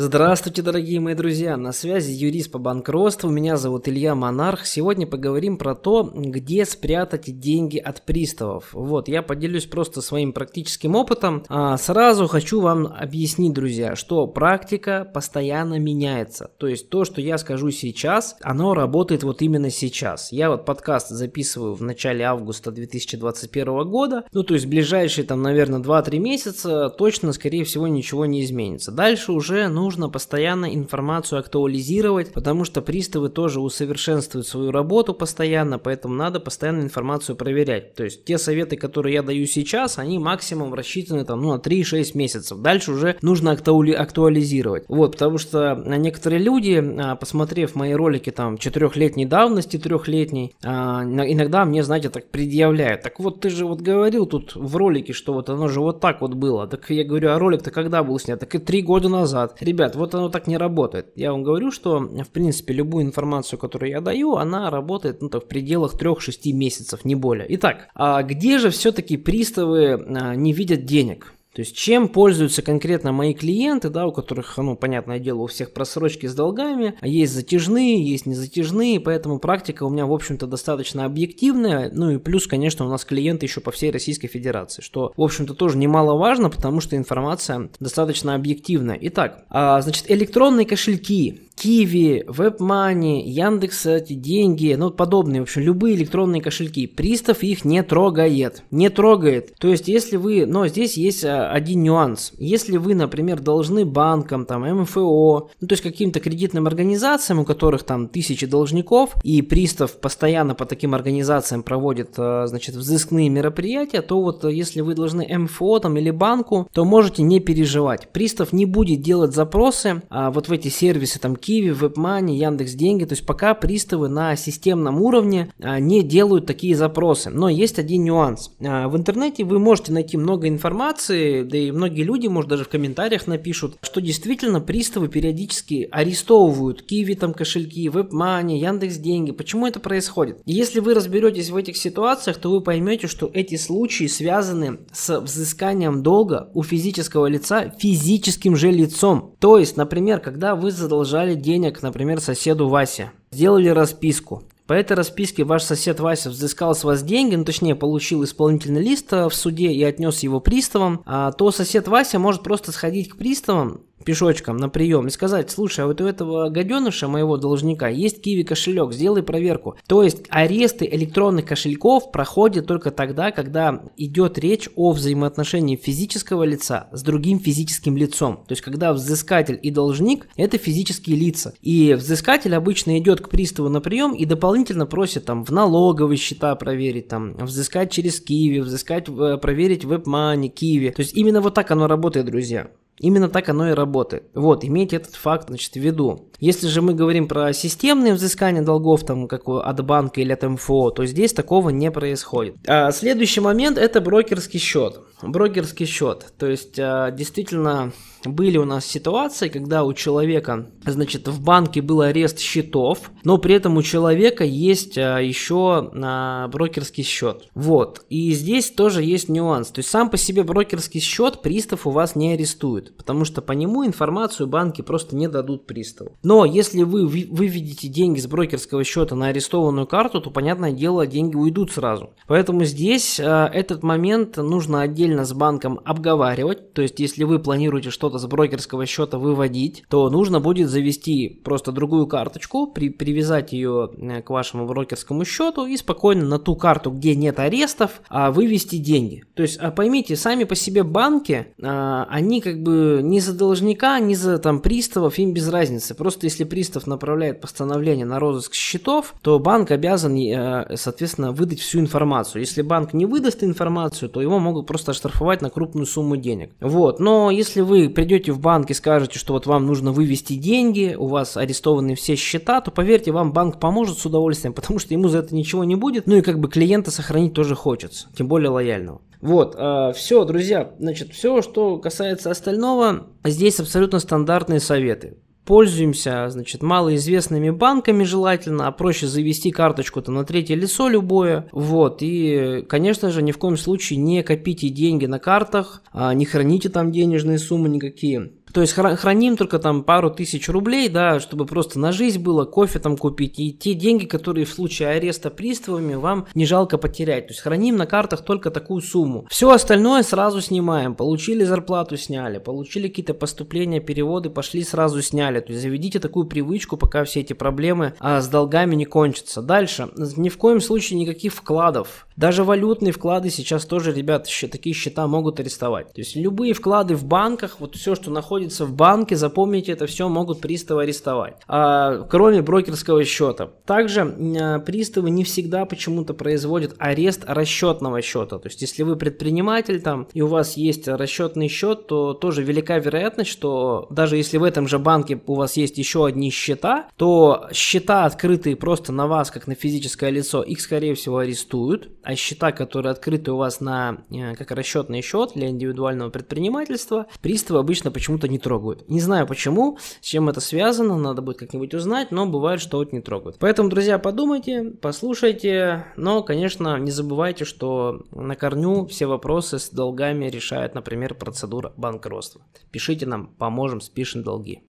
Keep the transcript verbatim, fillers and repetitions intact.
Здравствуйте, дорогие мои друзья! На связи юрист по банкротству, меня зовут Илья Монарх. Сегодня поговорим про то, где спрятать деньги от приставов. Вот, я поделюсь просто своим практическим опытом. А сразу хочу вам объяснить, друзья, что практика постоянно меняется. То есть то, что я скажу сейчас, оно работает вот именно сейчас. Я вот подкаст записываю в начале августа две тысячи двадцать первого года. Ну, то есть в ближайшие, там, наверное, два-три месяца точно, скорее всего, ничего не изменится. Дальше уже, ну, нужно постоянно информацию актуализировать, потому что приставы тоже усовершенствуют свою работу постоянно, поэтому надо постоянно информацию проверять. То есть те советы, которые я даю сейчас, они максимум рассчитаны там, ну, на три-шесть месяцев. Дальше уже нужно актуализировать. Вот, потому что некоторые люди, посмотрев мои ролики там четырехлетней давности, трехлетней, иногда мне, знаете, так предъявляют. Так вот, ты же вот говорил тут в ролике, что вот оно же вот так вот было. Так я говорю, а ролик-то когда был снят? Так и три года назад. Ребят, вот оно так не работает. Я вам говорю, что, в принципе, любую информацию, которую я даю, она работает, ну, так, в пределах три-шесть месяцев, не более. Итак, а где же все-таки приставы а, не видят денег? То есть чем пользуются конкретно мои клиенты, да, у которых, ну, понятное дело, у всех просрочки с долгами, есть затяжные, есть незатяжные, поэтому практика у меня, в общем-то, достаточно объективная, ну и плюс, конечно, у нас клиенты еще по всей Российской Федерации, что, в общем-то, тоже немаловажно, потому что информация достаточно объективная. Итак, а, значит, электронные кошельки. Kiwi, WebMoney, Яндекс.Деньги, ну подобные, в общем, любые электронные кошельки. Пристав их не трогает, не трогает. То есть, если вы, но здесь есть один нюанс. Если вы, например, должны банкам, там, эм эф о, ну то есть каким-то кредитным организациям, у которых там тысячи должников, и пристав постоянно по таким организациям проводит, значит, взыскные мероприятия, то вот если вы должны эм эф о там или банку, то можете не переживать. Пристав не будет делать запросы а вот в эти сервисы, там, Kiwi, WebMoney, Яндекс.Деньги, то есть пока приставы на системном уровне не делают такие запросы. Но есть один нюанс. В интернете вы можете найти много информации, да и многие люди, может, даже в комментариях напишут, что действительно приставы периодически арестовывают Kiwi там кошельки, WebMoney, Яндекс.Деньги. Почему это происходит? Если вы разберетесь в этих ситуациях, то вы поймете, что эти случаи связаны с взысканием долга у физического лица физическим же лицом. То есть, например, когда вы задолжали денег, например, соседу Васе, сделали расписку. По этой расписке ваш сосед Вася взыскал с вас деньги, ну точнее получил исполнительный лист в суде и отнес его приставам, а то сосед Вася может просто сходить к приставам пешочком на прием и сказать: слушай, а вот у этого гаденыша, моего должника, есть Kiwi кошелек, сделай проверку. То есть аресты электронных кошельков проходят только тогда, когда идет речь о взаимоотношении физического лица с другим физическим лицом. То есть когда взыскатель и должник — это физические лица. И взыскатель обычно идет к приставу на прием и дополнительно просит там в налоговые счета проверить, там, взыскать через Kiwi, взыскать, проверить WebMoney, Kiwi. То есть именно вот так оно работает, друзья. Именно так оно и работает. Вот, имейте этот факт, значит, в виду. Если же мы говорим про системные взыскания долгов, там, как от банка или от эм эф о, то здесь такого не происходит. А следующий момент – это брокерский счет. Брокерский счет. То есть, действительно, были у нас ситуации, когда у человека, значит, в банке был арест счетов, но при этом у человека есть еще брокерский счет. Вот. И здесь тоже есть нюанс. То есть, сам по себе брокерский счет пристав у вас не арестует, потому что по нему информацию банки просто не дадут приставу. Но если вы выведете деньги с брокерского счета на арестованную карту, то, понятное дело, деньги уйдут сразу. Поэтому здесь этот момент нужно отдельно с банком обговаривать. То есть, если вы планируете что-то с брокерского счета выводить, то нужно будет завести просто другую карточку, при, привязать ее к вашему брокерскому счету и спокойно на ту карту, где нет арестов, а, вывести деньги. То есть, а поймите, сами по себе банки, а, они как бы ни за должника, ни за там приставов, им без разницы. Просто если пристав направляет постановление на розыск счетов, то банк обязан, а, соответственно, выдать всю информацию. Если банк не выдаст информацию, то его могут просто оштрафовать на крупную сумму денег. Вот. Но если вы придете в банк и скажете, что вот вам нужно вывести деньги, у вас арестованы все счета, то поверьте, вам банк поможет с удовольствием, потому что ему за это ничего не будет, ну и как бы клиента сохранить тоже хочется, тем более лояльного. Вот, э, все, друзья, значит, все, что касается остального, здесь абсолютно стандартные советы. Пользуемся, значит, малоизвестными банками желательно, а проще завести карточку-то на третье лицо любое. Вот, и, конечно же, ни в коем случае не копите деньги на картах, не храните там денежные суммы никакие. То есть храним только там пару тысяч рублей, да, чтобы просто на жизнь было, кофе там купить, и те деньги, которые в случае ареста приставами вам не жалко потерять. То есть храним на картах только такую сумму. Все остальное сразу снимаем. Получили зарплату — сняли, получили какие-то поступления, переводы, пошли — сразу сняли. То есть заведите такую привычку, пока все эти проблемы а, с долгами не кончатся. Дальше. Ни в коем случае никаких вкладов. Даже валютные вклады сейчас тоже, ребят, такие счета могут арестовать. То есть любые вклады в банках, вот все, что находится в банке, запомните, это все могут приставы арестовать, а, кроме брокерского счета. Также а, приставы не всегда почему-то производят арест расчетного счета. То есть если вы предприниматель там и у вас есть расчетный счет, то тоже велика вероятность, что даже если в этом же банке у вас есть еще одни счета, то счета, открытые просто на вас как на физическое лицо, их скорее всего арестуют, а счета, которые открыты у вас на как расчетный счет для индивидуального предпринимательства, приставы обычно почему-то не трогают. Не знаю почему, с чем это связано, надо будет как-нибудь узнать, но бывает, что вот не трогают. Поэтому, друзья, подумайте, послушайте, но, конечно, не забывайте, что на корню все вопросы с долгами решает, например, процедура банкротства. Пишите нам, поможем, спишем долги.